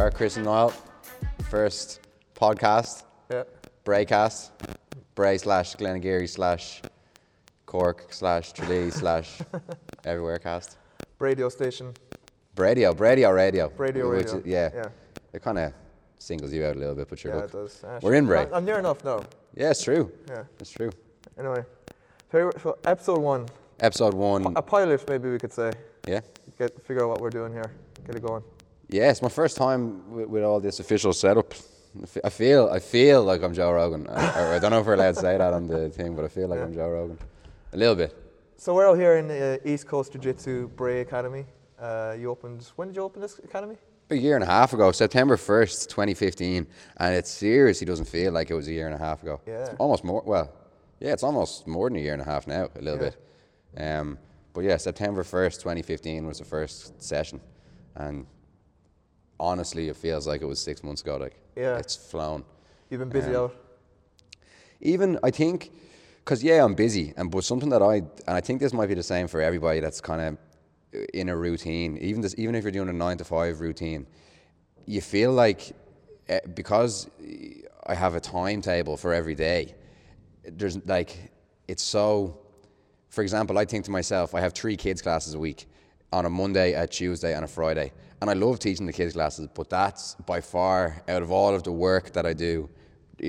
are, Chris and Niall. First podcast, yeah. Braycast, Bray/Glenagiri/Cork/Tralee/everywhere cast. Braydio station. Braydio radio. Which is, yeah. It kind of singles you out a little bit, but you're good. Yeah, it does. We're in Bray. I'm near enough now. Yeah, it's true. Yeah. It's true. Anyway, so episode 1. Episode 1. A pilot, maybe we could say. Yeah. Figure out what we're doing here. Get it going. Yeah, it's my first time with all this official setup. I feel like I'm Joe Rogan. I don't know if we're allowed to say that on the thing, but I feel like I'm Joe Rogan. A little bit. So we're out here in the East Coast Jiu-Jitsu Bray Academy. When did you open this academy? A year and a half ago, September 1st, 2015. And it seriously doesn't feel like it was a year and a half ago. Yeah. It's almost more, it's almost more than a year and a half now, a little bit. But yeah, September 1st, 2015 was the first session. And honestly, it feels like it was 6 months ago. It's flown. You've been busy out. Even, I think, because I'm busy, but something that I think this might be the same for everybody that's kind of in a routine. Even if you're doing a 9-to-5 routine, you feel like because I have a timetable for every day. There's it's so. For example, I think to myself, I have 3 kids classes a week, on a Monday, a Tuesday, and a Friday. And I love teaching the kids' classes, but that's by far, out of all of the work that I do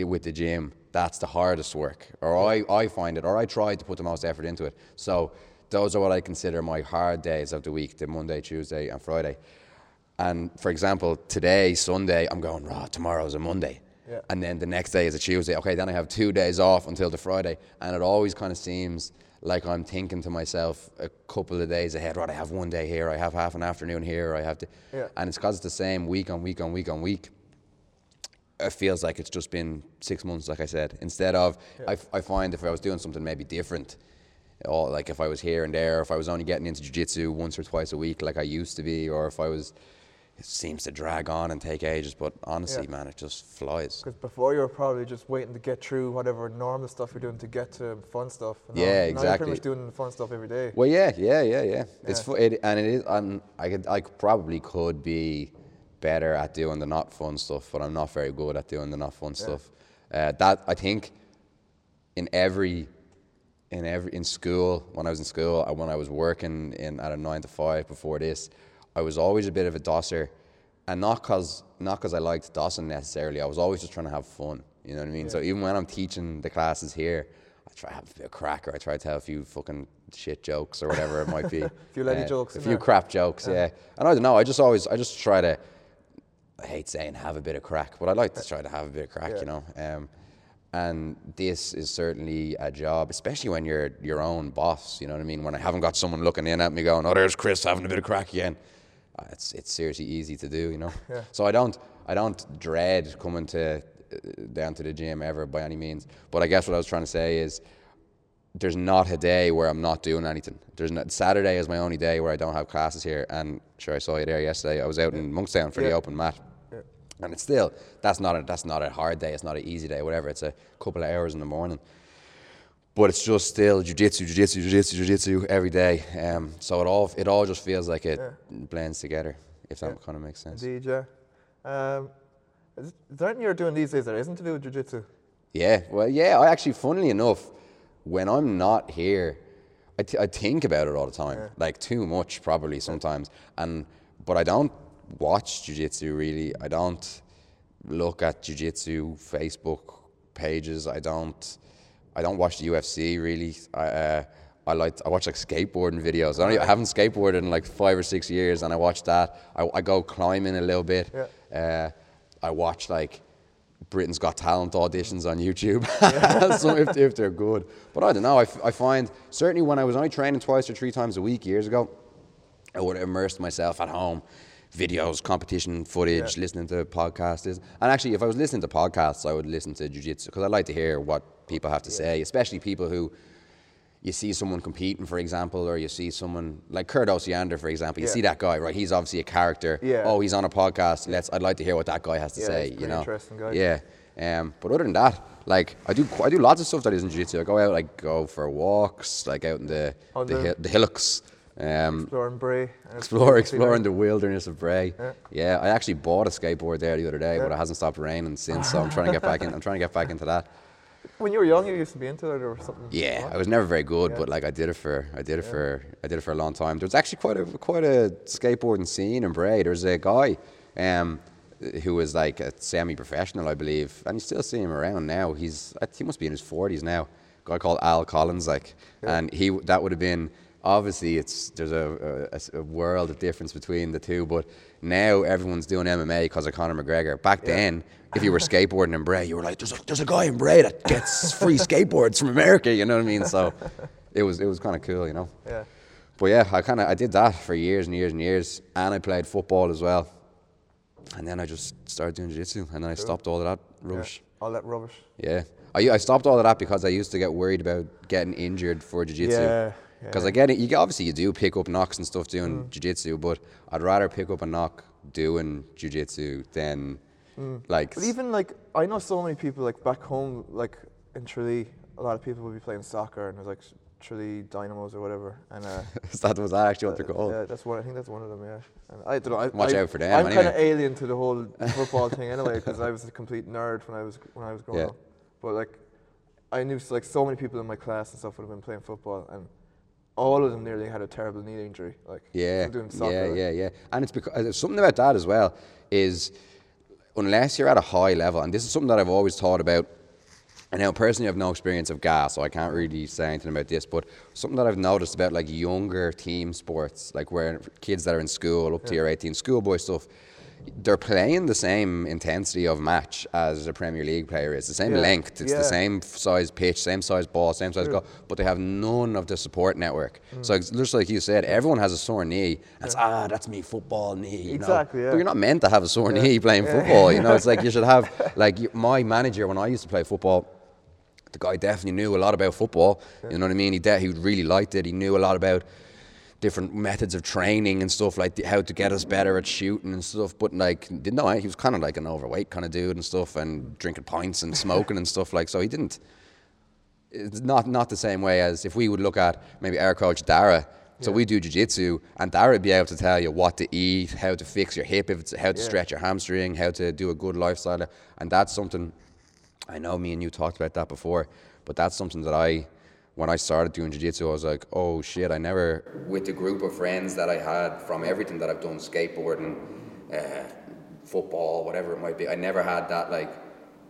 with the gym, that's the hardest work. I find it, or I try to put the most effort into it. So those are what I consider my hard days of the week, the Monday, Tuesday, and Friday. And for example, today, Sunday, I'm going, tomorrow's a Monday. Yeah. And then the next day is a Tuesday. Okay, then I have 2 days off until the Friday. And it always kind of seems like I'm thinking to myself a couple of days ahead, I have 1 day here, I have half an afternoon here, and it's because it's the same week on week on week on week. It feels like it's just been 6 months, like I said, instead of, I find if I was doing something maybe different, or like if I was here and there, if I was only getting into jiu-jitsu once or twice a week like I used to be, or if I was, it seems to drag on and take ages, but honestly, man, it just flies. Because before you were probably just waiting to get through whatever normal stuff you're doing to get to fun stuff. And exactly. Now you're pretty much doing the fun stuff every day. Well, yeah. It's it is. I probably could be better at doing the not fun stuff, but I'm not very good at doing the not fun stuff. That I think in school, when I was in school and when I was working at a 9-to-5 before this, I was always a bit of a dosser, and not because I liked dossing necessarily. I was always just trying to have fun, you know what I mean? Yeah. So even when I'm teaching the classes here, I try to have a bit of crack, or I try to tell a few fucking shit jokes or whatever it might be. A few Leddy jokes. A few crap jokes, yeah. And I don't know, I just try to, I hate saying have a bit of crack, but I like to try to have a bit of crack, you know? And this is certainly a job, especially when you're your own boss, you know what I mean? When I haven't got someone looking in at me going, there's Chris having a bit of crack again. It's seriously easy to do, you know. Yeah. So I don't dread coming down to the gym ever by any means. But I guess what I was trying to say is, there's not a day where I'm not doing anything. Saturday is my only day where I don't have classes here. And sure, I saw you there yesterday. I was out in Monkstown for the open mat, and it's still that's not a hard day. It's not an easy day. Whatever. It's a couple of hours in the morning. But it's just still jiu-jitsu every day. So it all just feels like it blends together, if that kind of makes sense. Indeed, yeah. Is there anything you're doing these days that isn't to do with jiu-jitsu? Yeah, I actually, funnily enough, when I'm not here, I think about it all the time, too much probably sometimes. But I don't watch jiu-jitsu really. I don't look at jiu-jitsu Facebook pages. I don't watch the UFC really. I watch skateboarding videos. I haven't skateboarded in 5 or 6 years, and I watch that. I go climbing a little bit. Yeah. I watch Britain's Got Talent auditions on YouTube, so if they're good. But I don't know. I find certainly when I was only training 2 or 3 times a week years ago, I would have immersed myself at home, videos, competition footage, listening to podcasts. And actually, if I was listening to podcasts, I would listen to jiu-jitsu because I like to hear what people have to say, especially people who, you see someone competing, for example, or you see someone like Kurt Osiander, for example. You see that guy, right? He's obviously a character. Yeah. Oh, he's on a podcast. I'd like to hear what that guy has to say. He's a pretty interesting guy. Yeah. But other than that, I do lots of stuff that isn't jiu-jitsu. I go out, go for walks, out in the hillocks. Exploring Bray. Exploring the wilderness of Bray. Yeah, I actually bought a skateboard there the other day, but it hasn't stopped raining since, so I'm trying to get back in. I'm trying to get back into that. When you were young, you used to be into it or something. Yeah, I was never very good, but like I did it for a long time. There's actually quite a skateboarding scene in Bray. There's a guy who was like a semi-professional, I believe, and you still see him around now. He must be in his 40s now. A guy called Al Collins, and that would have been. Obviously, there's a world of difference between the two, but now everyone's doing MMA because of Conor McGregor. Back then, if you were skateboarding in Bray, you were like, there's a guy in Bray that gets free skateboards from America, you know what I mean? So it was kind of cool, you know? Yeah. But yeah, I did that for years and years and years, and I played football as well. And then I just started doing jiu-jitsu, and then I stopped all of that rubbish. Yeah. All that rubbish? Yeah. I stopped all of that because I used to get worried about getting injured for jiu-jitsu. Yeah. Because I get it, you do pick up knocks and stuff doing jiu-jitsu, but I'd rather pick up a knock doing jiu-jitsu than like... But even like, I know so many people like back home, like in Tralee, a lot of people would be playing soccer and there's like Tralee Dynamos or whatever. And was that actually what they're called? Yeah, that's one, I think that's one of them, yeah. And I don't know. Watch out for them. I'm kind of alien to the whole football thing anyway, because I was a complete nerd when I was growing up. But like, I knew like so many people in my class and stuff would have been playing football, and all of them nearly had a terrible knee injury. And it's because something about that as well is, unless you're at a high level, and this is something that I've always thought about. And now personally, I have no experience of GAS, so I can't really say anything about this. But something that I've noticed about like younger team sports, like where kids that are in school up to your 18, schoolboy stuff, they're playing the same intensity of match as a Premier League player is. The same length, it's the same size pitch, same size ball, same size goal, but they have none of the support network. So it's just like you said, everyone has a sore knee. It's, that's me, football knee. You exactly, know? Yeah. But you're not meant to have a sore knee playing football. You know, it's like you should have, like my manager, when I used to play football, the guy definitely knew a lot about football. You know what I mean? He really liked it. He knew a lot about different methods of training and stuff, like how to get us better at shooting and stuff, but like didn't know. He was kind of like an overweight kind of dude and stuff, and drinking pints and smoking and stuff, like, so he didn't, it's not the same way as if we would look at maybe our coach Dara. So we do jiu-jitsu, and Dara would be able to tell you what to eat, how to fix your hip, if it's how to stretch your hamstring, how to do a good lifestyle. And that's something, I know me and you talked about that before, but that's something that when I started doing jiu-jitsu, I was like, oh shit, I never... With the group of friends that I had from everything that I've done, skateboarding, football, whatever it might be, I never had that like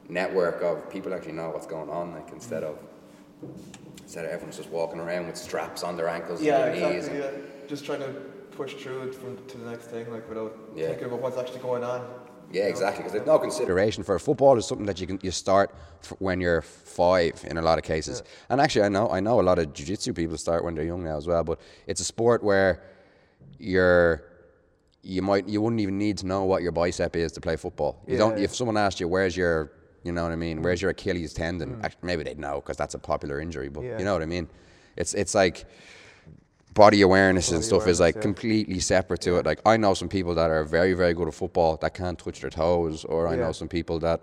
network of people actually know what's going on, like instead of everyone's just walking around with straps on their ankles and their knees. Exactly, and just trying to push through it to the next thing, like without thinking about what's actually going on. Yeah, exactly, because there's no consideration for it. Football is something that you start when you're 5 in a lot of cases. Yeah. And actually, I know a lot of jiu-jitsu people start when they're young now as well, but it's a sport where you wouldn't even need to know what your bicep is to play football. You don't. If someone asked you, you know what I mean, where's your Achilles tendon? Actually, maybe they'd know because that's a popular injury, but you know what I mean? It's like... Body awareness is like completely separate to it. Like, I know some people that are very, very good at football that can't touch their toes, or I know some people that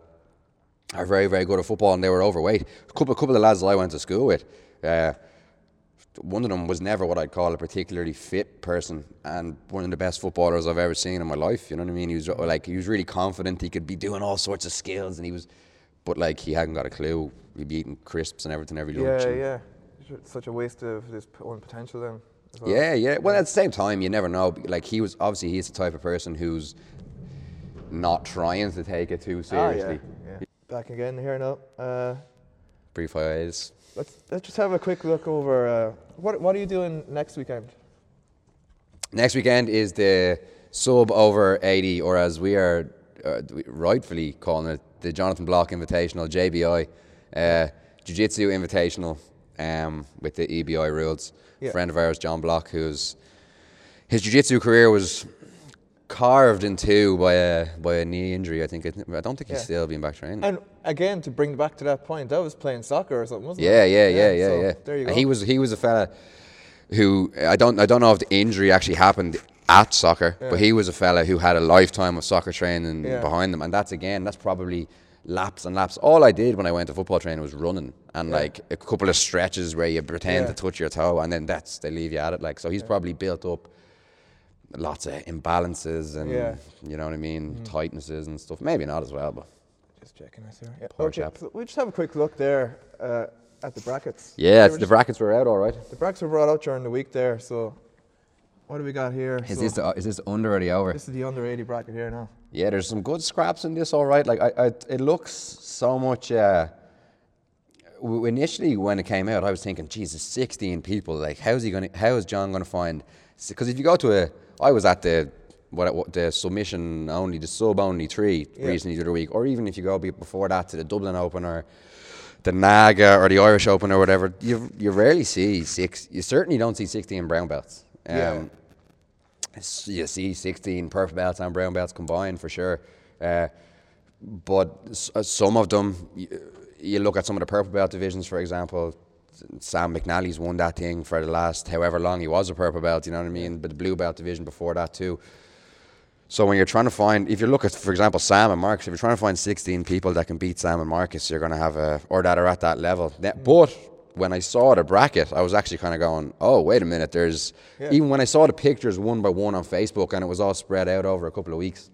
are very, very good at football and they were overweight. A couple of lads that I went to school with, one of them was never what I'd call a particularly fit person, and one of the best footballers I've ever seen in my life. You know what I mean? He was really confident. He could be doing all sorts of skills, and but like he hadn't got a clue. He'd be eating crisps and everything every lunch. Yeah. It's such a waste of his own potential then. Well. Yeah. Well, at the same time, you never know. Like, he's the type of person who's not trying to take it too seriously. Yeah. Back again here now. Brief highs. Let's just have a quick look over. What are you doing next weekend? Next weekend is the sub over 80, or as we are rightfully calling it, the Jonathan Block Invitational, JBI, Jiu-Jitsu Invitational. With the EBI rules. A friend of ours, John Block, his jiu-jitsu career was carved in two by a knee injury, I think. I don't think he's still being back training. And again, to bring back to that point, that was playing soccer or something, wasn't it? Yeah. There you go. And he was a fella who, I don't know if the injury actually happened at soccer, but he was a fella who had a lifetime of soccer training behind them. And that's probably laps and laps. All I did when I went to football training was running and like a couple of stretches where you pretend to touch your toe, and then that's, they leave you at it. Like, so he's probably built up lots of imbalances and you know what I mean, tightnesses and stuff. Maybe not as well, but just checking us here. Yeah. Poor chap. So we just have a quick look there at the brackets. Yeah, the brackets were out all right. The brackets were brought out during the week there. So what do we got here? Is, so this, the, is this under or the over? This is the under 80 bracket here now. Yeah, there's some good scraps in this all right. Like I it looks so much. Initially when it came out, I was thinking, Jesus, 16 people. Like, how's he going? How is John going to find? Because if you go to a, I was at the submission only, the sub only three recently the other week, or even if you go before that to the Dublin Open or the Naga or the Irish Open or whatever, you rarely see six. You certainly don't see 16 brown belts. You see 16 purple belts and brown belts combined for sure. But some of them, you look at some of the purple belt divisions, for example. Sam McNally's won that thing for the last however long he was a purple belt, you know what I mean? But the blue belt division before that too. So when you're trying to find, if you look at, for example, Sam and Marcus, if you're trying to find 16 people that can beat Sam and Marcus, you're going to have a, or that are at that level. But when I saw the bracket, I was actually kind of going, oh, wait a minute, there's, even when I saw the pictures one by one on Facebook and it was all spread out over a couple of weeks,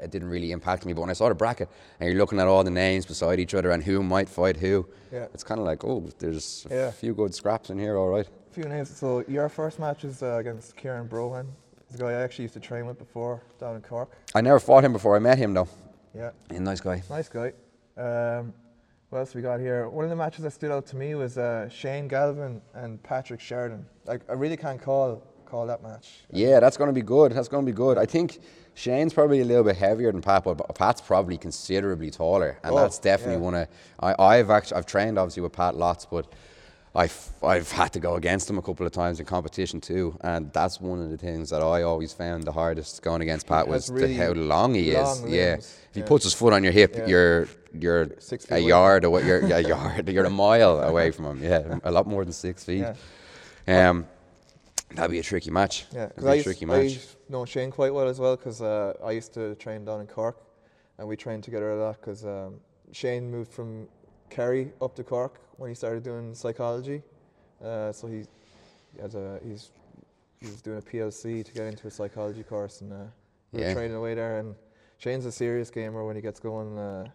it didn't really impact me. But when I saw the bracket and you're looking at all the names beside each other and who might fight who, it's kind of like, oh, there's a few good scraps in here, all right. A few names. So your first match is against Kieran Brohan, the guy I actually used to train with before down in Cork. I never fought him before. I met him, though. Yeah. He's a nice guy. Nice guy. What else we got here? One of the matches that stood out to me was Shane Galvin and Patrick Sheridan. Like, I really can't call that match. Yeah, that's going to be good. That's going to be good. I think Shane's probably a little bit heavier than Pat, but Pat's probably considerably taller, and that's definitely one of. I've trained obviously with Pat lots, but I've had to go against him a couple of times in competition too, and that's one of the things that I always found the hardest going against Pat was really how long he is. Yeah, if he puts his foot on your hip, you're a yard away. You're a yard. You're a mile away from him. Yeah, a lot more than 6 feet. Yeah. That'd be a tricky match. Yeah, because I know Shane quite well as well, because I used to train down in Cork, and we trained together a lot because Shane moved from Kerry up to Cork when he started doing psychology. So he was doing a PLC to get into a psychology course, and we were training away there. And Shane's a serious gamer when he gets going.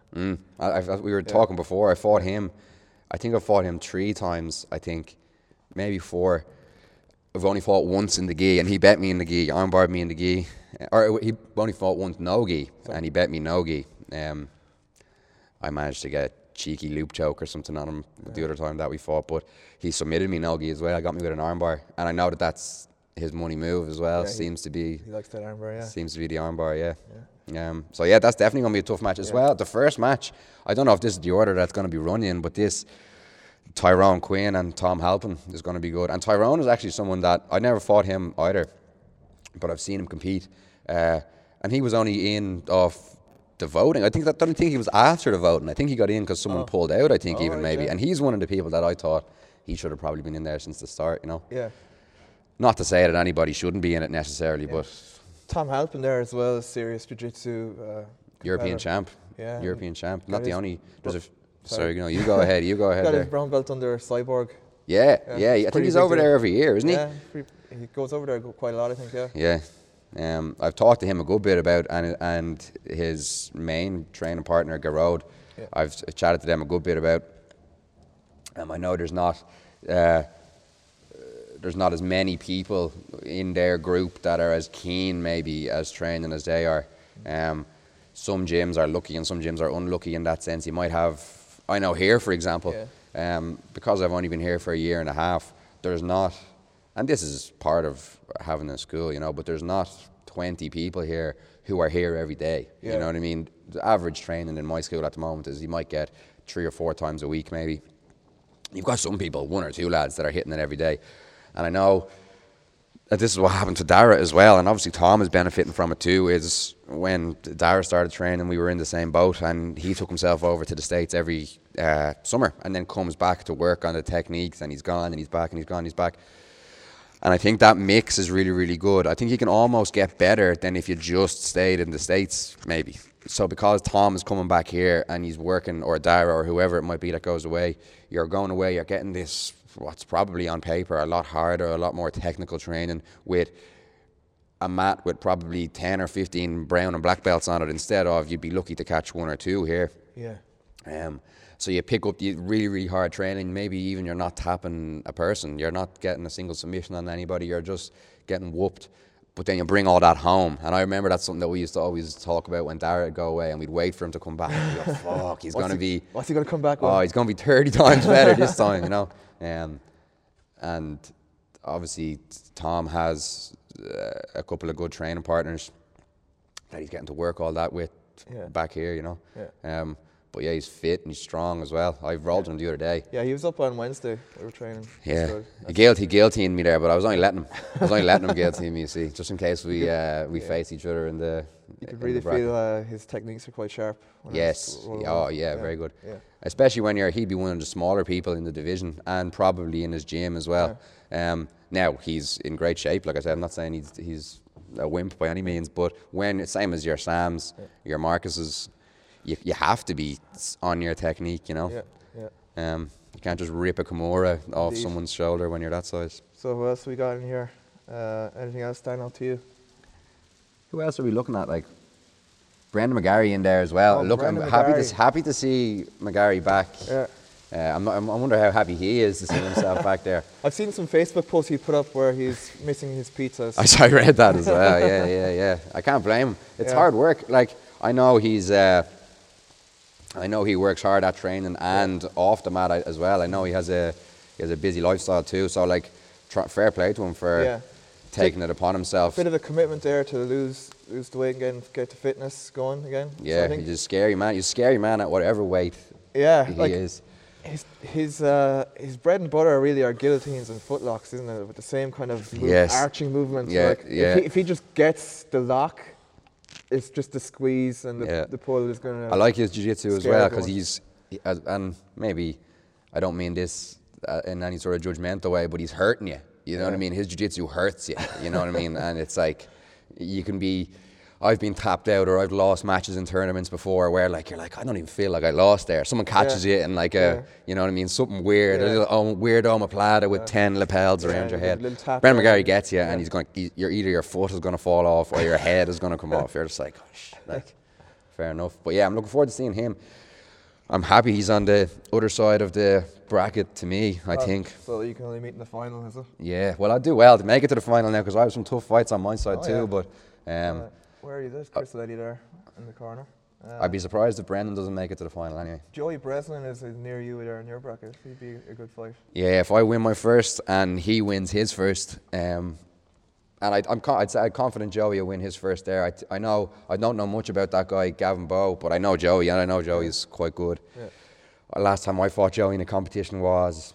We were talking before. I fought him. I think I fought him 3 times. I think maybe 4. I've only fought once in the gi, and he bet me in the gi, armbarred me in the gi. Or he only fought once no gi, and he bet me no gi. I managed to get a cheeky loop choke or something on him the other time that we fought, but he submitted me no gi as well. I got me with an armbar, and I know that's his money move as well. He likes that armbar, Seems to be the armbar, So yeah, that's definitely going to be a tough match as well. The first match, I don't know if this is the order that's going to be run in, but this Tyrone Quinn and Tom Halpin is going to be good. And Tyrone is actually someone that I never fought him either, but I've seen him compete. And he was only in off the voting. I don't think he was after the voting. I think he got in because someone pulled out, maybe. Yeah. And he's one of the people that I thought he should have probably been in there since the start, you know? Yeah. Not to say that anybody shouldn't be in it necessarily, but... Tom Halpin there as well, serious jiu-jitsu... European champ. Yeah. European champ. Not the only... Sorry, no, you go ahead. You go ahead. Got his brown belt under Cyborg. Yeah. I think he's over there every year, isn't he? Yeah, he goes over there quite a lot, I think. Yeah. I've talked to him a good bit about and his main training partner Garode. Yeah. I've chatted to them a good bit about. I know there's not as many people in their group that are as keen maybe as training as they are. Some gyms are lucky and some gyms are unlucky in that sense. You might have. I know here, for example, because I've only been here for a year and a half, there's not, and this is part of having a school, you know, but there's not 20 people here who are here every day. Yeah. You know what I mean? The average training in my school at the moment is you might get 3 or 4 times a week, maybe. You've got some people, 1 or 2 lads that are hitting it every day. And I know that this is what happened to Dara as well. And obviously Tom is benefiting from it too, is when Dara started training, we were in the same boat, and he took himself over to the States every summer and then comes back to work on the techniques, and he's gone and he's back and he's gone and he's back. And I think that mix is really, really good. I think he can almost get better than if you just stayed in the States, maybe. So because Tom is coming back here and he's working, or Dara or whoever it might be that goes away, you're going away, you're getting this, what's probably on paper a lot harder, a lot more technical training with a mat with probably 10 or 15 brown and black belts on it, instead of you'd be lucky to catch one or two here. Yeah. So you pick up the really, really hard training. Maybe even you're not tapping a person. You're not getting a single submission on anybody. You're just getting whooped. But then you bring all that home. And I remember that's something that we used to always talk about when Dara would go away, and we'd wait for him to come back. And we'd go, fuck, he's going to be... What's he going to come back with? Oh, he's going to be 30 times better this time, you know? And obviously Tom has a couple of good training partners that he's getting to work all that with back here, you know? Yeah. But yeah, he's fit and he's strong as well. I rolled him the other day. Yeah, he was up on Wednesday. We were training. Yeah, he guillotined me there, but I was only letting him. I was only letting him guillotine me, you see, just in case we face each other in the. You could really feel his techniques are quite sharp. Yes. Oh yeah, very good. Yeah. Especially when he'd be one of the smaller people in the division, and probably in his gym as well. Yeah. Now he's in great shape. Like I said, I'm not saying he's a wimp by any means, but when same as your Sams, your Marcuses. You have to be on your technique, you know. Yeah, yeah. You can't just rip a Kimura off someone's shoulder when you're that size. So who else we got in here? Anything else stand out to you? Who else are we looking at? Like Brendan McGarry in there as well. Oh, look, I'm happy to see McGarry back. Yeah. I wonder how happy he is to see himself back there. I've seen some Facebook posts he put up where he's missing his pizzas. I read that as well. Yeah. I can't blame him. It's hard work. Like I know he's. I know he works hard at training and off the mat as well. I know he has a busy lifestyle too. So like, fair play to him for taking it upon himself. Bit of a commitment there to lose the weight and get to fitness going again. Yeah, so he's a scary man. He's a scary man at whatever weight. Yeah, he is. His bread and butter really are guillotines and footlocks, isn't it? With the same kind of arching movements. Yeah, like if he just gets the lock. It's just the squeeze and the pull is going to... I like his jiu-jitsu as well, because and maybe I don't mean this in any sort of judgmental way, but he's hurting you. You know what I mean? His jiu-jitsu hurts you. You know what I mean? And it's like, you can be... I've been tapped out, or I've lost matches in tournaments before where like you're like, I don't even feel like I lost there. Someone catches you and like a, you know what I mean, something weird, a little weird omoplata with 10 lapels around your head. Brendan McGarry gets you and he's going, either your foot is going to fall off or your head is going to come off. You're just like, oh, like, fair enough. But yeah, I'm looking forward to seeing him. I'm happy he's on the other side of the bracket to me, I think. So you can only meet in the final, is it? Yeah, well, I'd do well to make it to the final now because I have some tough fights on my side too, but... Where are you? There's Chris Leddy there in the corner. I'd be surprised if Brendan doesn't make it to the final anyway. Joey Breslin is near you there in your bracket. He'd be a good fight. Yeah, if I win my first and he wins his first, and I'd say I'm confident Joey will win his first there. I know I don't know much about that guy Gavin Bowe, but I know Joey, and I know Joey's quite good. Yeah. Last time I fought Joey in a competition was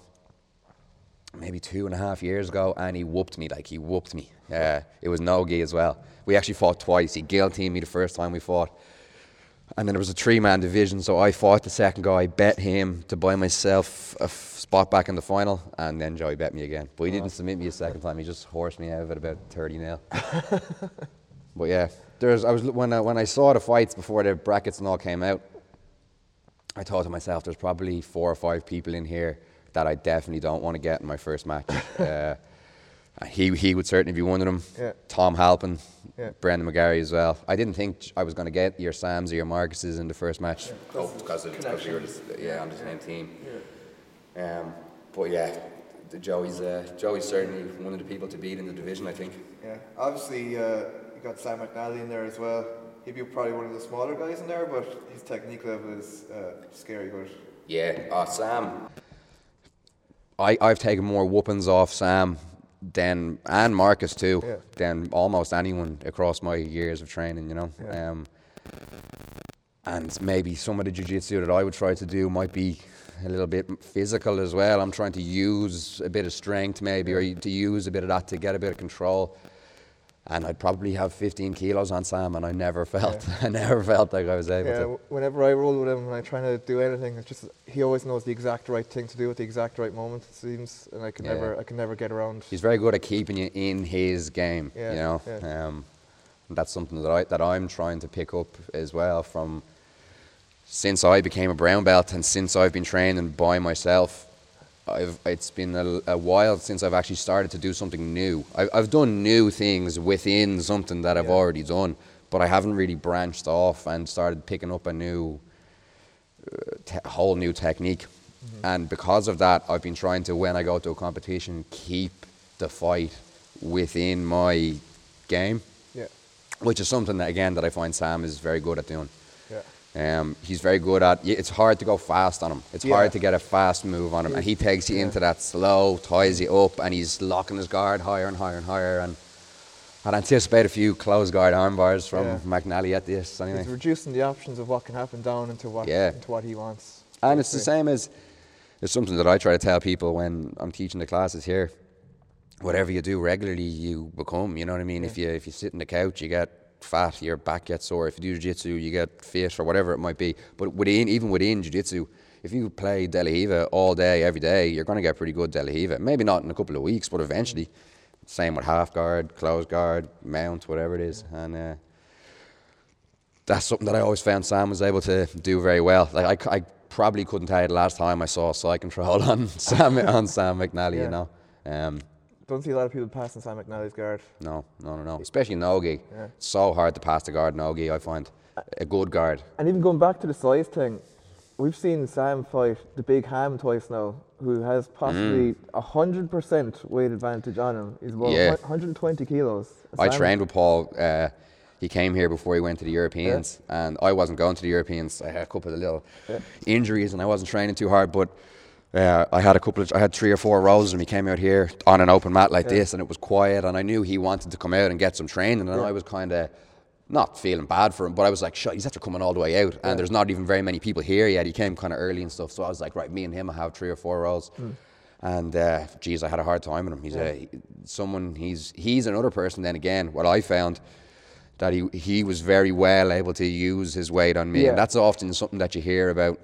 maybe 2.5 years ago, and he whooped me. Like, he whooped me. It was no-gi as well. We actually fought twice. He guillotined me the first time we fought. And then there was a 3-man division, so I fought the second guy, bet him to buy myself a spot back in the final, and then Joey bet me again. But he didn't submit me a second time. He just horsed me out at about 30-0. But yeah, when I saw the fights before the brackets and all came out, I thought to myself, there's probably 4 or 5 people in here that I definitely don't want to get in my first match. He would certainly be one of them. Yeah. Tom Halpin, Brendan McGarry as well. I didn't think I was going to get your Sams or your Marcuses in the first match. Yeah. Oh, because we were on the same team. Yeah. But yeah, Joey's certainly one of the people to beat in the division, I think. Yeah, obviously you got Sam McNally in there as well. He'd be probably one of the smaller guys in there, but his technique level is scary good. Yeah, Sam. I've taken more whoopings off Sam and Marcus too, than almost anyone across my years of training, you know. Yeah. And maybe some of the jiu-jitsu that I would try to do might be a little bit physical as well. I'm trying to use a bit of strength maybe, or to use a bit of that to get a bit of control. And I'd probably have 15 kilos on Sam, and I never felt like I was able to. Whenever I roll with him and I try to do anything, it's just he always knows the exact right thing to do at the exact right moment, it seems, and I can never get around. He's very good at keeping you in his game, you know. that's something that I'm trying to pick up as well from since I became a brown belt and since I've been training by myself. It's been a while since I've actually started to do something new. I've done new things within something that I've already done, but I haven't really branched off and started picking up a new, whole new technique. Mm-hmm. And because of that, I've been trying to, when I go to a competition, keep the fight within my game, which is something that, again, that I find Sam is very good at doing. He's very good at, it's hard to go fast on him. It's hard to get a fast move on him. And he takes you into that slow, ties you up, and he's locking his guard higher and higher and higher. And I'd anticipate a few close guard arm bars from McNally at this anyway. He's reducing the options of what can happen down into what into what he wants. And it's the same as, it's something that I try to tell people when I'm teaching the classes here. Whatever you do regularly, you become, you know what I mean? If you sit on the couch, you get fat, your back gets sore. If you do jiu-jitsu, you get fit or whatever it might be. But within jiu-jitsu, if you play De La Hiva all day, every day, you're going to get pretty good De La Hiva. Maybe not in a couple of weeks, but eventually. Same with half guard, close guard, mount, whatever it is. And that's something that I always found Sam was able to do very well. Like I probably couldn't tell you the last time I saw side control on Sam McNally, you know. Don't see a lot of people passing Sam McNally's guard. No. Especially in Ogi. Yeah. It's so hard to pass the guard in Ogi, I find. A good guard. And even going back to the size thing, we've seen Sam fight the big ham twice now, who has possibly 100% weight advantage on him. He's about 120 kilos. I trained with Paul. He came here before he went to the Europeans, and I wasn't going to the Europeans. I had a couple of little injuries, and I wasn't training too hard, but... I had 3 or 4 rows, and he came out here on an open mat like this, and it was quiet, and I knew he wanted to come out and get some training, and I was kind of not feeling bad for him, but I was like, shit, he's after coming all the way out, and there's not even very many people here yet. He came kind of early and stuff, so I was like, right, me and him, I have 3 or 4 rows, and geez, I had a hard time with him. He's he's another person. Then again, what I found that he was very well able to use his weight on me, and that's often something that you hear about.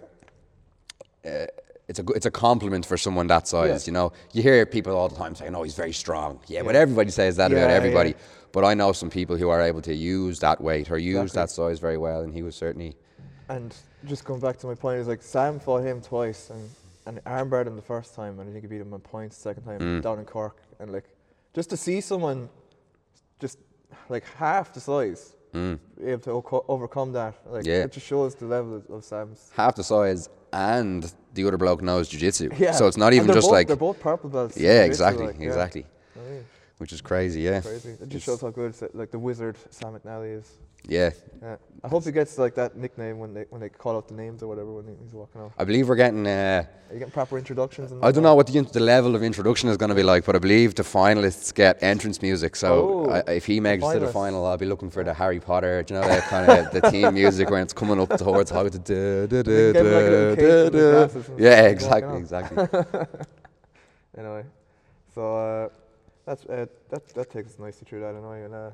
It's a compliment for someone that size, you know. You hear people all the time saying, "Oh, he's very strong." Yeah, but everybody says that about everybody. Yeah. But I know some people who are able to use that weight or use that size very well, and he was certainly. And just going back to my point, is like Sam fought him twice and armbarred him the first time, and I think he beat him on points the second time down in Cork, and like just to see someone just like half the size. Able to overcome that, like it just shows the level of Sam's. Half the size, and the other bloke knows jiu-jitsu, so it's not even just both, like they're both purple belts. Yeah, exactly, like, exactly. Oh, yeah. Which is crazy, Crazy. It just shows how good like the wizard Sam McNally is. Yeah. I hope he gets like that nickname when they call out the names or whatever when he's walking out. I believe we're getting. Are you getting proper introductions? I don't know what the level of introduction is going to be like, but I believe the finalists get entrance music. So if he makes it to the final, I'll be looking for the Harry Potter, do you know, that kind of the theme music when it's coming up towards how to yeah, exactly. Anyway, so that takes us nicely through that anyway. And,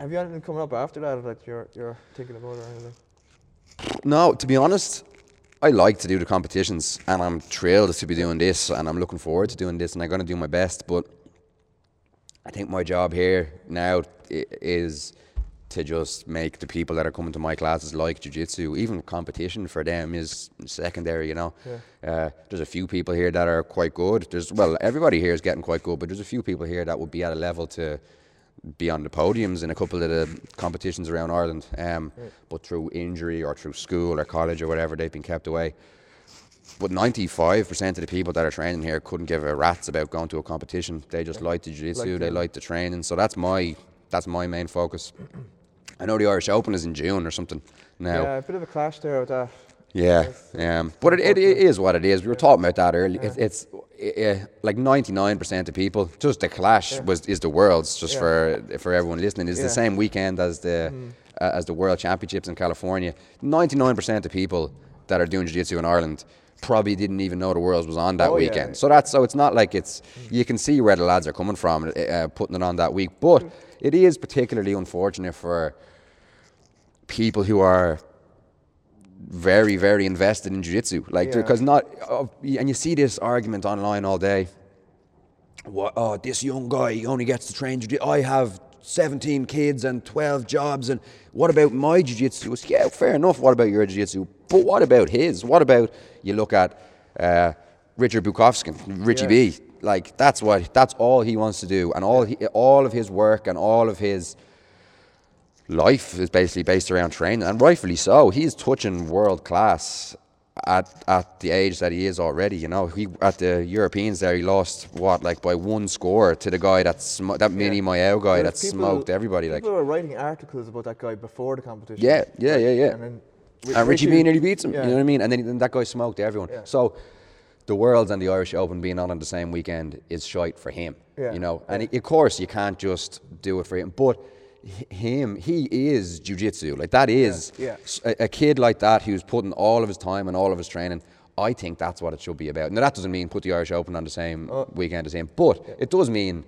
have you had anything coming up after that that you're thinking about or anything? No, to be honest, I like to do the competitions, and I'm thrilled to be doing this, and I'm looking forward to doing this, and I'm going to do my best, but I think my job here now is to just make the people that are coming to my classes like jiu-jitsu. Even competition for them is secondary, you know. Yeah. There's a few people here that are quite good. Everybody here is getting quite good, but there's a few people here that would be at a level to be on the podiums in a couple of the competitions around Ireland, but through injury or through school or college or whatever, they've been kept away. But 95% of the people that are training here couldn't give a rat's about going to a competition. They just like the jiu-jitsu, they like the training. So that's my main focus. I know the Irish Open is in June or something now. Yeah, a bit of a clash there with that. Yeah, but it is what it is. We were talking about that earlier. Yeah. It's like 99% of people. Just the clash is the world's. Just for everyone listening, is the same weekend as the World Championships in California. 99% of people that are doing jiu-jitsu in Ireland probably didn't even know the Worlds was on that weekend. Yeah. So it's not like it's. You can see where the lads are coming from putting it on that week, but it is particularly unfortunate for people who are very, very invested in jiu-jitsu, like because and you see this argument online all day. What? Oh, this young guy only gets to train jiu-jitsu. I have 17 kids and 12 jobs, and what about my jiu-jitsu? Yeah, fair enough, what about your jiu-jitsu? But what about his? What about, you look at Richard Bukowski, Richie B, like that's all he wants to do, and all of his work and all of his life is basically based around training, and rightfully so. He's touching world class at the age that he is already, you know. He, at the Europeans there, he lost what, like by one score to the guy that Mini Mayo guy that smoked everybody. People were writing articles about that guy before the competition. Yeah. And then Richie B nearly beats him. You know what I mean? And then that guy smoked everyone. Yeah. So the Worlds and the Irish Open being on the same weekend is shite for him. Yeah. You know, and of course you can't just do it for him, but he is jiu-jitsu, like that is a kid like that who's putting all of his time and all of his training. I think that's what it should be about. Now that doesn't mean put the Irish Open on the same weekend as him, but it does mean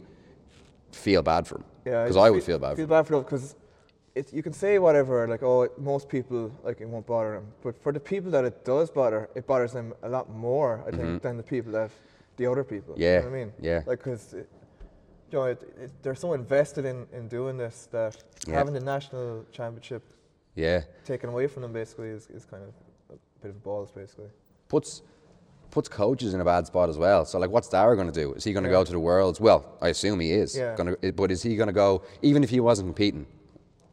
feel bad for him, because I would feel bad for him. Because you can say whatever, like, oh, most people, like, it won't bother them, but for the people that it does bother, it bothers them a lot more, I think, than the people that, the other people, you know what I mean? Yeah. Like, because you know, they're so invested in doing this that having the national championship taken away from them basically is kind of a bit of balls, basically. Puts coaches in a bad spot as well. So, like, what's Dara going to do? Is he going to go to the Worlds? Well, I assume he is. Yeah. But is he going to go, even if he wasn't competing,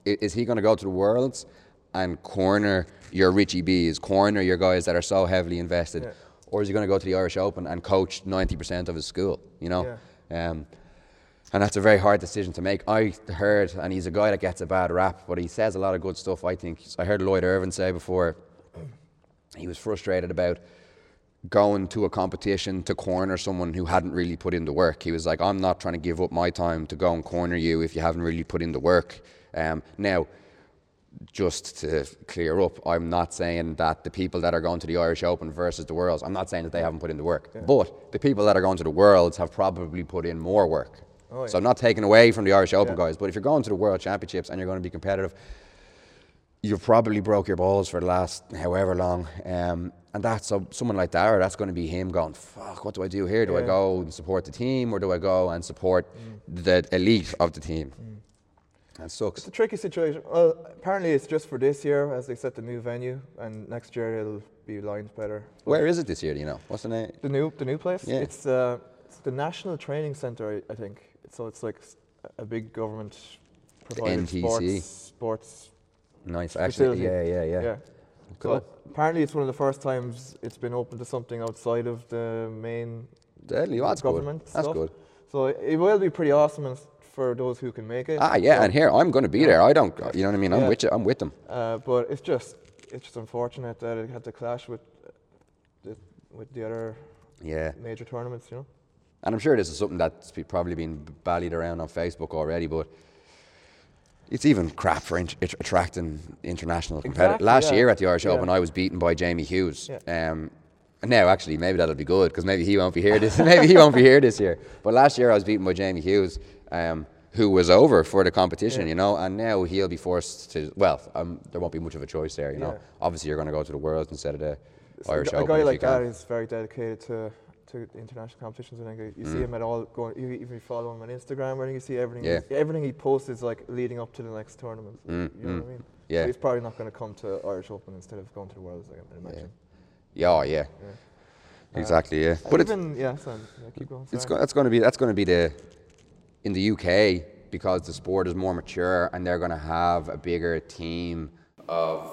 is he going to go to the Worlds and corner your Richie B's, corner your guys that are so heavily invested? Yeah. Or is he going to go to the Irish Open and coach 90% of his school, you know? Yeah. And that's a very hard decision to make. I heard, and he's a guy that gets a bad rap, but he says a lot of good stuff, I think. I heard Lloyd Irvin say before, he was frustrated about going to a competition to corner someone who hadn't really put in the work. He was like, I'm not trying to give up my time to go and corner you if you haven't really put in the work. Now, just to clear up, I'm not saying that the people that are going to the Irish Open versus the Worlds, I'm not saying that they haven't put in the work. Yeah. But the people that are going to the Worlds have probably put in more work. So I'm not taking away from the Irish Open guys, but if you're going to the World Championships and you're going to be competitive, you've probably broke your balls for the last however long. And that's someone like Dara, that's going to be him going, fuck, what do I do here? Do I go and support the team, or do I go and support the elite of the team? That sucks. It's a tricky situation. Well, apparently it's just for this year, as they set the new venue, and next year it'll be lined better. But where is it this year, do you know? What's the name? The new place? Yeah. It's the National Training Centre, I think. So it's like a big government provided sports nice facility. Yeah. Cool. So apparently it's one of the first times it's been open to something outside of the main government good. That's stuff. Good. So it will be pretty awesome for those who can make it. And here I'm going to be there. I don't, you know what I mean? I'm with them. But it's just unfortunate that it had to clash with the other major tournaments, you know. And I'm sure this is something that's probably been ballied around on Facebook already, but it's even crap for attracting international competitors. Last year at the Irish Open, I was beaten by Jamie Hughes. And now, actually, maybe that'll be good, because maybe he won't be here this year. But last year I was beaten by Jamie Hughes, who was over for the competition, you know. And now he'll be forced to. Well, there won't be much of a choice there, you know. Obviously, you're going to go to the Worlds instead of the Irish Open. A guy like that is very dedicated to international competitions. I think you see him at all going. If you follow him on Instagram, I think you see everything. Everything he posts is like leading up to the next tournament. You know what I mean? Yeah. So he's probably not going to come to Irish Open instead of going to the Worlds, I can imagine. Exactly. But even keep going. That's going to be in the UK, because the sport is more mature and they're going to have a bigger team of,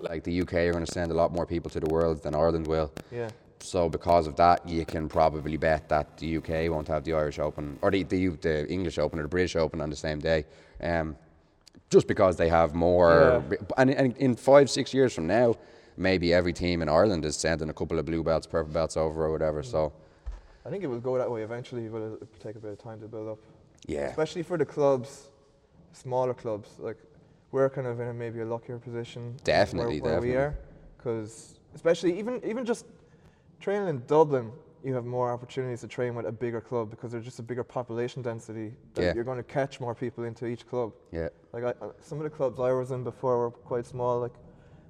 like, the UK are going to send a lot more people to the Worlds than Ireland will. Yeah. So because of that, you can probably bet that the UK won't have the Irish Open or the English Open or the British Open on the same day, just because they have more. And in 5-6 years from now, maybe every team in Ireland is sending a couple of blue belts, purple belts over or whatever. So I think it will go that way eventually, but it'll take a bit of time to build up. Yeah. Especially for the clubs, smaller clubs. Like, we're kind of in maybe a luckier position. Definitely. We are, because especially even just training in Dublin, you have more opportunities to train with a bigger club, because there's just a bigger population density. You're going to catch more people into each club. Yeah. Like, some of the clubs I was in before were quite small. Like,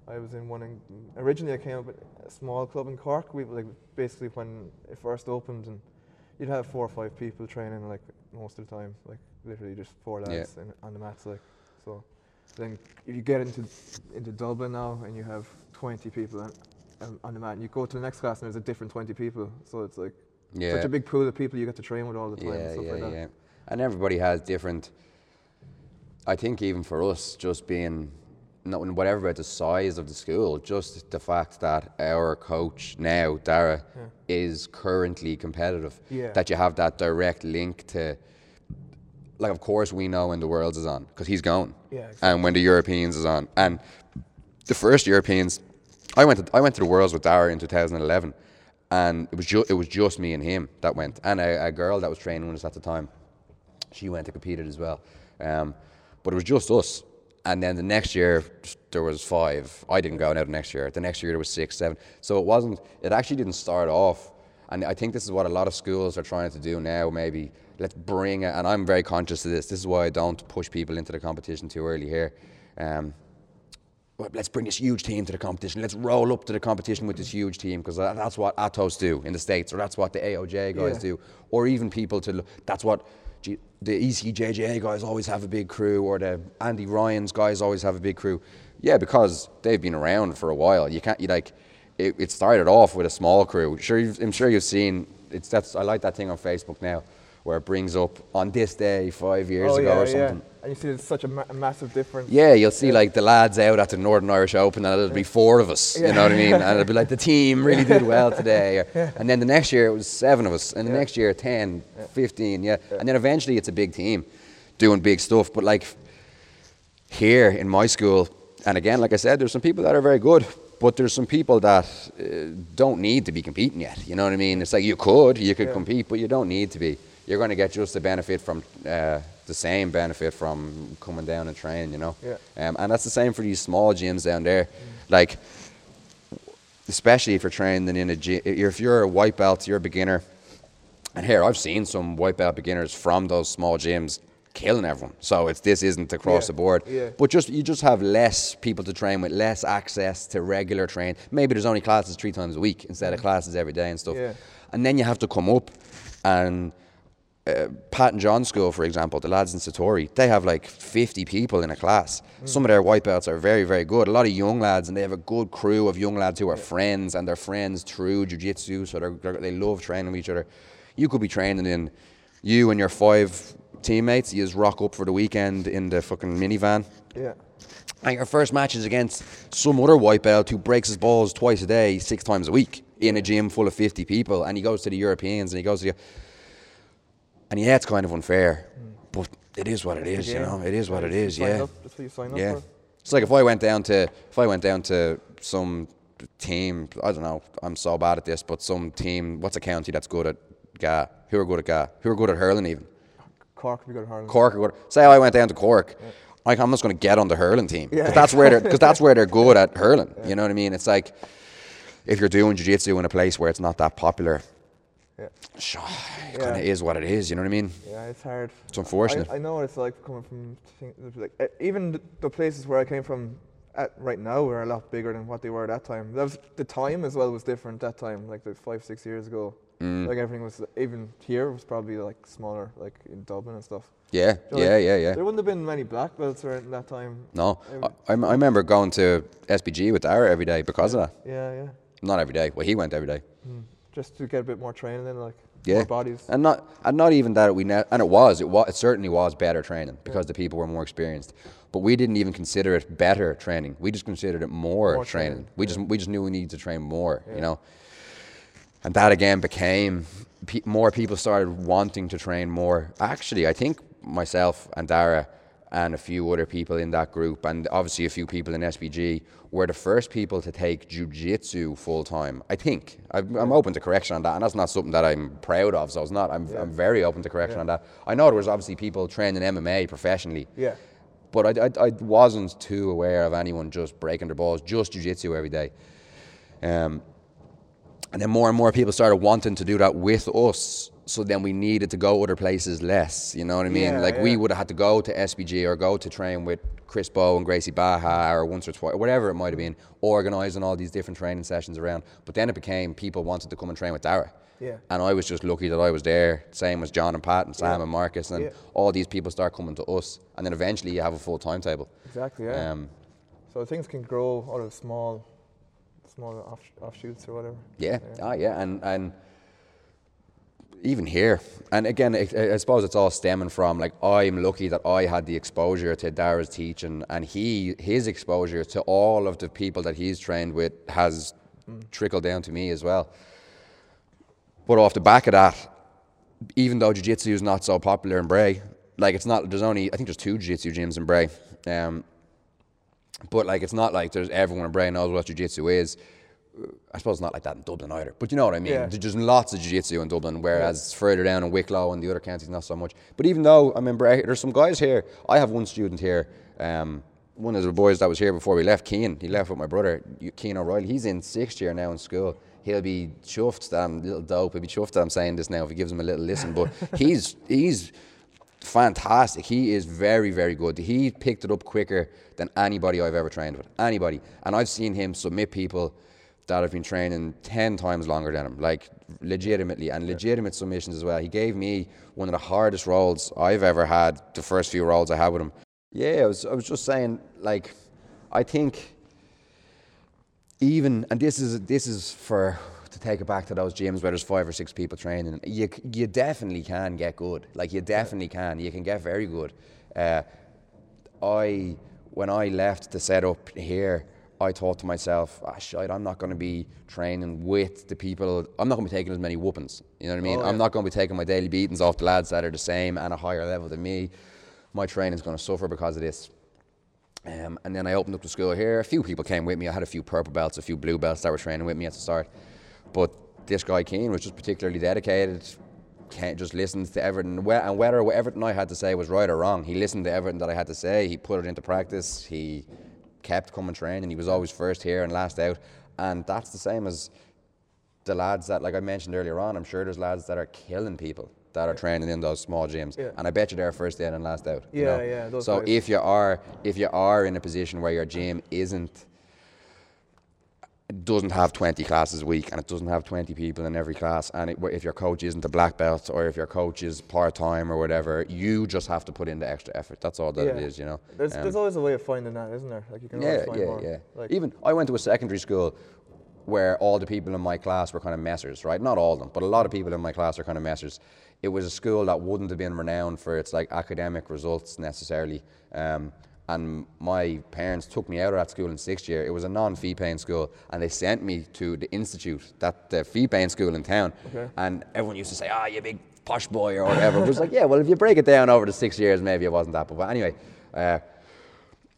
I was in one originally I came up with a small club in Cork. We, like, basically when it first opened, and you'd have 4 or 5 people training, like, most of the time, like, literally just 4 lads on the mats, like, so. Then you get into Dublin now, and you have 20 people on the mat, and you go to the next class, and there's a different 20 people, so it's like such a big pool of people you get to train with all the time and stuff like that. Yeah. And everybody has different, I think even for us, just being, not whatever about the size of the school, just the fact that our coach now, Dara, is currently competitive, that you have that direct link to, like, of course we know when the Worlds is on, because he's gone, exactly. And when the Europeans is on. And the first Europeans, I went to the Worlds with Dara in 2011, and it was just me and him that went, and a girl that was training with us at the time, she went to compete as well, but it was just us. And then the next year, there was 5. I didn't go now the next year. The next year, there was 6, 7. So it actually didn't start off. And I think this is what a lot of schools are trying to do now, maybe. Let's bring it, and I'm very conscious of this. This is why I don't push people into the competition too early here. Well, let's bring this huge team to the competition. Let's roll up to the competition with this huge team, because that's what Atos do in the States, or that's what the AOJ guys do, or even people to look. That's what the ECJJ guys always have a big crew, or the Andy Ryan's guys always have a big crew. Yeah, because they've been around for a while. You can't, it started off with a small crew. Sure, I'm sure you've seen, I like that thing on Facebook now, where it brings up on this day 5 years ago or something. And you see it's such a massive difference. Yeah, you'll see like the lads out at the Northern Irish Open, and it'll be 4 of us, you know what I mean? And it'll be like, the team really did well today. And then the next year it was 7 of us, and the next year 10, 15, And then eventually it's a big team doing big stuff. But like here in my school, and again, like I said, there's some people that are very good, but there's some people that don't need to be competing yet, you know what I mean? It's like you could compete, but you don't need to be. You're going to get just the benefit from, the same benefit from coming down and training, you know? Yeah. And that's the same for these small gyms down there. Like, especially if you're training in a gym, if you're a white belt, you're a beginner. And here, I've seen some white belt beginners from those small gyms killing everyone. So this isn't across the board. Yeah. But you just have less people to train with, less access to regular training. Maybe there's only classes 3 times a week instead of classes every day and stuff. Yeah. And then you have to come up and... Pat and John's school, for example, the lads in Satori, they have like 50 people in a class. Some of their white belts are very, very good. A lot of young lads, and they have a good crew of young lads who are friends, and they're friends through jiu-jitsu, so they love training with each other. You could be training in, you and your 5 teammates, you just rock up for the weekend in the fucking minivan. Yeah. And your first match is against some other white belt who breaks his balls twice a day, 6 times a week, in a gym full of 50 people, and he goes to the Europeans, and he goes to the... And yeah, it's kind of unfair, but it is what it is, you know. It is what it is, yeah. That's what you sign up for. It's like if I went down to some team, I don't know, I'm so bad at this, but some team, what's a county that's good at GA? Who are good at GA? Who are good at hurling even? Cork would be good at hurling. Cork are good. Say I went down to Cork, like, I'm just going to get on the hurling team, because that's where they're good at hurling, you know what I mean? It's like, if you're doing jiu-jitsu in a place where it's not that popular, sure, it kind of is what it is, you know what I mean? Yeah, it's hard. It's unfortunate. I know what it's like coming from, like, even the places where I came from at right now were a lot bigger than what they were at that time. That was, the time as well was different that time, like the 5-6 years ago. Like everything was, even here was probably like smaller, like in Dublin and stuff. Yeah, so yeah, like, yeah. There wouldn't have been many black belts around that time. No, I remember going to SBG with Dara every day because of that. Yeah, yeah. Not every day, well, he went every day. Just to get a bit more training in, like, more bodies. And not even that we now, and it certainly was better training because the people were more experienced. But we didn't even consider it better training. We just considered it more training. We just knew we needed to train more, you know. And that again became, more people started wanting to train more. Actually, I think myself and Dara and a few other people in that group, and obviously a few people in SBG, were the first people to take jiu-jitsu full-time, I think. I'm open to correction on that, and that's not something that I'm proud of, so it's not. I'm very open to correction on that. I know there was obviously people training MMA professionally, but I wasn't too aware of anyone just breaking their balls, just jiu-jitsu every day. And then more and more people started wanting to do that with us, so then we needed to go other places less, you know what I mean? We would have had to go to SBG or go to train with Chris Bowe and Gracie Baja or once or twice, or whatever it might have been, organising all these different training sessions around. But then it became people wanted to come and train with Dara. Yeah. And I was just lucky that I was there. Same as John and Pat and Sam and Marcus. And all these people start coming to us. And then eventually you have a full timetable. Exactly, yeah. So things can grow out of small offshoots or whatever. Yeah, and even here. And again, I suppose it's all stemming from, like, I'm lucky that I had the exposure to Dara's teaching, and his exposure to all of the people that he's trained with has trickled down to me as well. But off the back of that, even though jiu-jitsu is not so popular in Bray, like, it's not, there's only, I think there's 2 jiu-jitsu gyms in Bray. But, like, it's not like there's everyone in Bray knows what jiu-jitsu is. I suppose it's not like that in Dublin either, but you know what I mean. Yeah. There's just lots of jiu-jitsu in Dublin, whereas further down in Wicklow and the other counties, not so much. But even though I'm in Bray, there's some guys here. I have one student here, one of the boys that was here before we left, Cian. He left with my brother, Cian O'Reilly. He's in 6th year now in school. He'll be chuffed that I'm a little dope. He'll be chuffed that I'm saying this now if he gives him a little listen. But he's fantastic. He is very, very good. He picked it up quicker than anybody I've ever trained with. Anybody. And I've seen him submit people that have been training 10 times longer than him, like, legitimately, and legitimate submissions as well. He gave me one of the hardest rolls I've ever had, the first few rolls I had with him. Yeah, I was just saying, like, I think even, and this is for, to take it back to those gyms where there's 5 or 6 people training, you definitely can get good. Like, you definitely can. You can get very good. When I left the setup here, I thought to myself, shite, I'm not going to be training with the people. I'm not going to be taking as many whoopings. You know what I mean? Oh, yeah. I'm not going to be taking my daily beatings off the lads that are the same and a higher level than me. My training's going to suffer because of this. And then I opened up the school here. A few people came with me. I had a few purple belts, a few blue belts that were training with me at the start. But this guy, Cian, was just particularly dedicated. Just listened to everything. And whether everything I had to say was right or wrong, he listened to everything that I had to say. He put it into practice. He kept coming training. He was always first here and last out, and that's the same as the lads that, like I mentioned earlier on, I'm sure there's lads that are killing people that are training in those small gyms, and I bet you they're first in and last out. So guys, if you are in a position where your gym doesn't have 20 classes a week, and it doesn't have 20 people in every class, and if your coach isn't a black belt, or if your coach is part-time or whatever, you just have to put in the extra effort. That's all that it is, you know. There's always a way of finding that, isn't there? Like, you can always find one. Like, even I went to a secondary school where all the people in my class were kind of messers, right? Not all of them, but a lot of people in my class are kind of messers. It was a school that wouldn't have been renowned for its, like, academic results necessarily. And my parents took me out of that school in 6th year. It was a non-fee-paying school, and they sent me to the institute, the fee-paying school in town. Okay. And everyone used to say, you big posh boy or whatever. It was like, well, if you break it down over the 6 years, maybe it wasn't that. But anyway,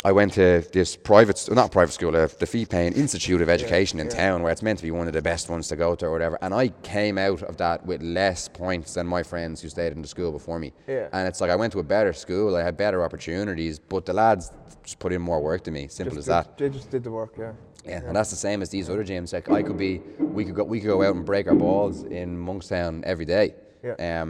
I went to this the fee-paying institute of education in town, where it's meant to be one of the best ones to go to or whatever. And I came out of that with less points than my friends who stayed in the school before me. Yeah. And it's like, I went to a better school, I had better opportunities, but the lads just put in more work than me. Simple as that. They just did the work, and that's the same as these other gyms. Like, we could go out and break our balls in Monkstown every day. Yeah.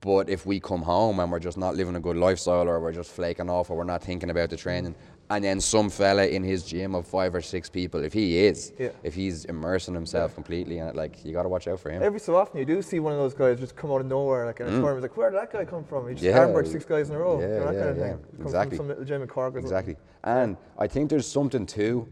But if we come home and we're just not living a good lifestyle, or we're just flaking off, or we're not thinking about the training, and then some fella in his gym of 5 or 6 people, if he's immersing himself completely, and like, you got to watch out for him. Every so often you do see one of those guys just come out of nowhere, like in a tournament, like, where did that guy come from? He just armbarred 6 guys in a row. That kind of thing. Exactly. From some little gym in Cork. Exactly. And I think there's something too.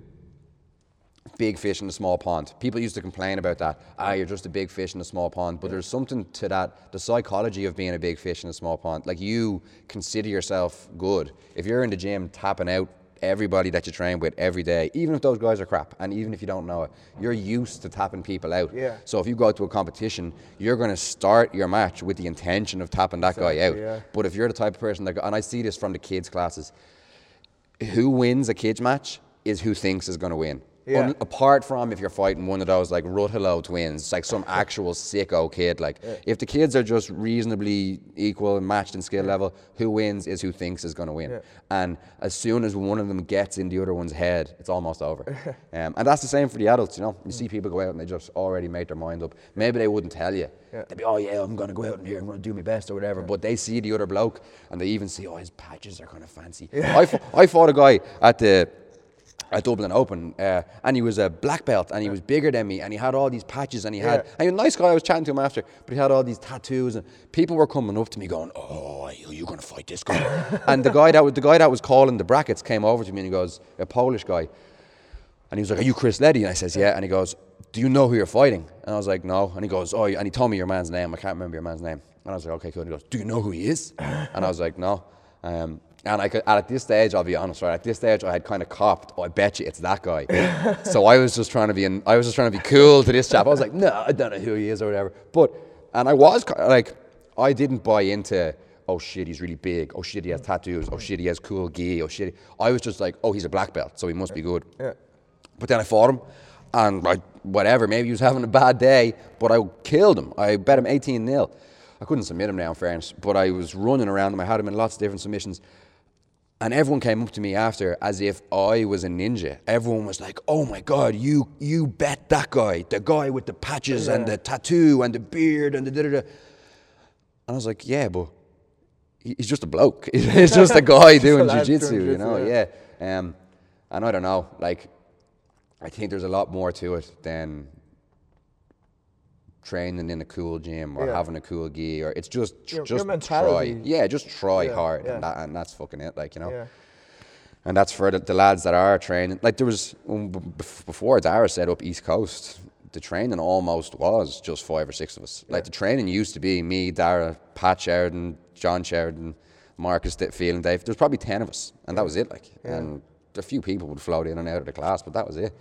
Big fish in a small pond. People used to complain about that. You're just a big fish in a small pond. But there's something to that, the psychology of being a big fish in a small pond. Like, you consider yourself good. If you're in the gym tapping out everybody that you train with every day, even if those guys are crap, and even if you don't know it, you're used to tapping people out. Yeah. So if you go to a competition, you're going to start your match with the intention of tapping that guy out. Yeah. But if you're the type of person that, and I see this from the kids' classes, who wins a kids' match is who thinks is going to win. Yeah. Apart from if you're fighting one of those, like, Ruthillo twins, like some actual sicko kid. Like, if the kids are just reasonably equal and matched in skill level, who wins is who thinks is going to win. Yeah. And as soon as one of them gets in the other one's head, it's almost over. And that's the same for the adults, you know. You see people go out and they just already make their mind up. Maybe they wouldn't tell you. Yeah. They'd be, I'm going to go out in here, I'm going to do my best or whatever. Yeah. But they see the other bloke, and they even see, his patches are kind of fancy. Yeah. I fought a guy at the A Dublin Open, and he was a black belt, and he was bigger than me, and he had all these patches, and he had, and he was a nice guy, I was chatting to him after, but he had all these tattoos, and people were coming up to me going, oh, you're going to fight this guy? And the guy that was calling the brackets came over to me, and he goes, a Polish guy, and he was like, are you Chris Leddy? And I says, yeah, and he goes, do you know who you're fighting? And I was like, no, and he goes, oh, and he told me your man's name, I can't remember your man's name, and I was like, okay, cool, and he goes, do you know who he is? And I was like, no. And I could, at this stage, I'll be honest, right? At this stage, I had kind of copped. Oh, I bet you it's that guy. So I was just trying to be, cool to this chap. I was like, no, I don't know who he is or whatever. But, and I was like, I didn't buy into, oh shit, he's really big. Oh shit, he has tattoos. Oh shit, he has cool gi. Oh shit. I was just like, oh, he's a black belt, so he must be good. Yeah. But then I fought him, and I, whatever. Maybe he was having a bad day, but I killed him. I bet him 18-0. I couldn't submit him now, in fairness, but I was running around him. I had him in lots of different submissions. And everyone came up to me after as if I was a ninja. Everyone was like, oh my God, you bet that guy, the guy with the patches and the tattoo and the beard and the da-da-da. And I was like, yeah, but he's just a bloke. He's just a guy doing jiu-jitsu, you know? Yeah. And I don't know, like, I think there's a lot more to it than training in a cool gym or having a cool gi, or it's just your mentality. Just try hard and that's fucking it, like, you know. And that's for the lads that are training. Like, there was, before Dara set up East Coast, the training almost was just 5 or 6 of us. Like, the training used to be me, Dara, Pat Sheridan, John Sheridan, Marcus, Phil and Dave. There's probably 10 of us, and that was it, like. And a few people would float in and out of the class, but that was it.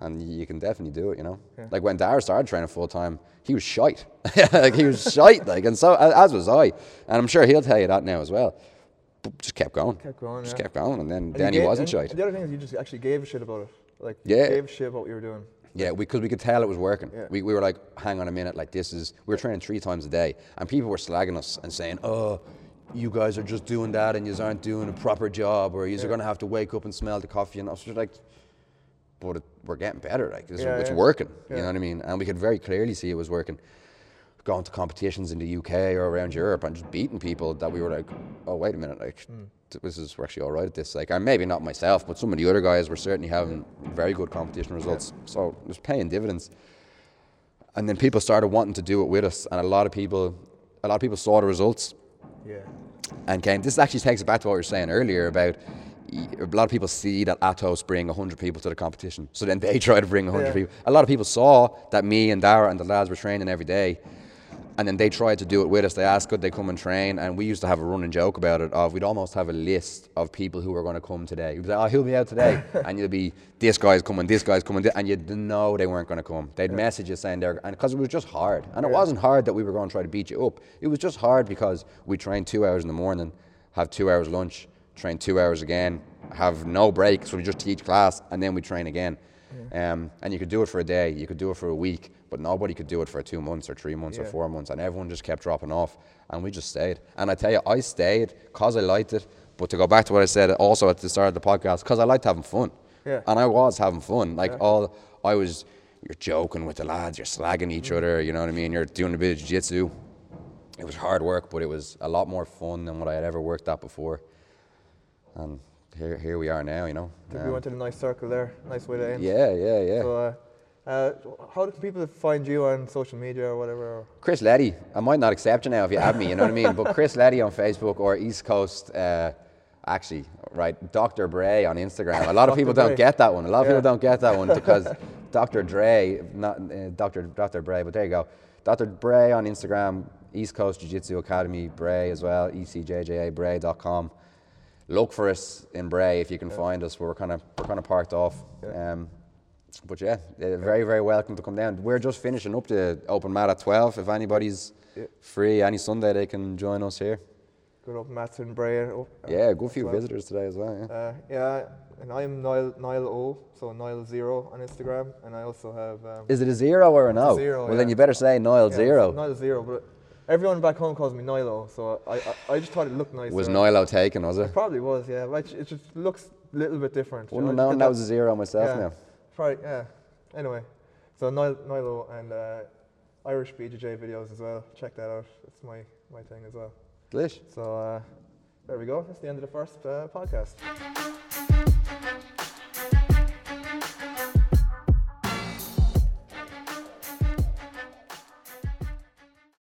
And you can definitely do it, you know. Like, when Dara started training full time, he was shite. Like, he was shite, like, and so as was I. And I'm sure he'll tell you that now as well. But just kept going. Kept going, and then he wasn't shite. The other thing is, you just actually gave a shit about it. Like, you gave a shit about what you were doing. Yeah, because we could tell it was working. We were like, hang on a minute, like, this is, we were training 3 times a day, and people were slagging us and saying, oh, you guys are just doing that and you aren't doing a proper job, or you're going to have to wake up and smell the coffee. And I was just like, but we're getting better. Like, this it's working. You know what I mean? And we could very clearly see it was working. Going to competitions in the UK or around Europe and just beating people that we were like, oh, wait a minute, like, we're actually all right at this. Like, and maybe not myself, but some of the other guys were certainly having very good competition results. So it was paying dividends. And then people started wanting to do it with us. And a lot of people saw the results. And came. This actually takes it back to what we were saying earlier about a lot of people see that Atos bring 100 people to the competition, so then they try to bring 100 people. A lot of people saw that me and Dara and the lads were training every day, and then they tried to do it with us. They asked, could they come and train? And we used to have a running joke about it of, we'd almost have a list of people who were going to come today. We'd be like, oh, he'll be out today. And you'd be, this guy's coming, and you'd know they weren't going to come. They'd message you saying they're, and because it was just hard. And it wasn't hard that we were going to try to beat you up. It was just hard because we trained 2 hours in the morning, have 2 hours lunch, train 2 hours again, have no break, so we just teach class, and then we train again. And you could do it for a day, you could do it for a week, but nobody could do it for 2 months or 3 months or 4 months, and everyone just kept dropping off, and we just stayed. And I tell you, I stayed because I liked it, but to go back to what I said also at the start of the podcast, because I liked having fun. And I was having fun. Like, you're joking with the lads, you're slagging each other, you know what I mean, you're doing a bit of jiu-jitsu. It was hard work, but it was a lot more fun than what I had ever worked at before. And here we are now, you know. I think we went in a nice circle there, nice way to end. Yeah. So, how do people find you on social media or whatever? Chris Leddy. I might not accept you now if you add me, you know what I mean? But Chris Leddy on Facebook, or East Coast, Dr. Bray on Instagram. A lot of people don't get that one. A lot of people don't get that one because Dr. Dre, not Dr. Bray, but there you go. Dr. Bray on Instagram, East Coast Jiu-Jitsu Academy, Bray as well, ECJJABray.com. Look for us in Bray if you can find us. We're kind of parked off. But they're very, very welcome to come down. We're just finishing up the open mat at 12. If anybody's free any Sunday, they can join us here. Good open mats in Bray. A good few visitors today as well. And I'm Nilo, so Nile0 on Instagram, and I also have. Is it a 0 or an O? Zero. Well, then you better say Nile0. Nile0, but everyone back home calls me Nilo, so I just thought it looked nice. Was Nilo taken? Was it? It probably was. Yeah, but it just looks a little bit different. Wouldn't have known that was a 0 myself now. Right, anyway, so Nilo and Irish BJJ videos as well. Check that out. It's my thing as well. Delish. So there we go. That's the end of the first podcast.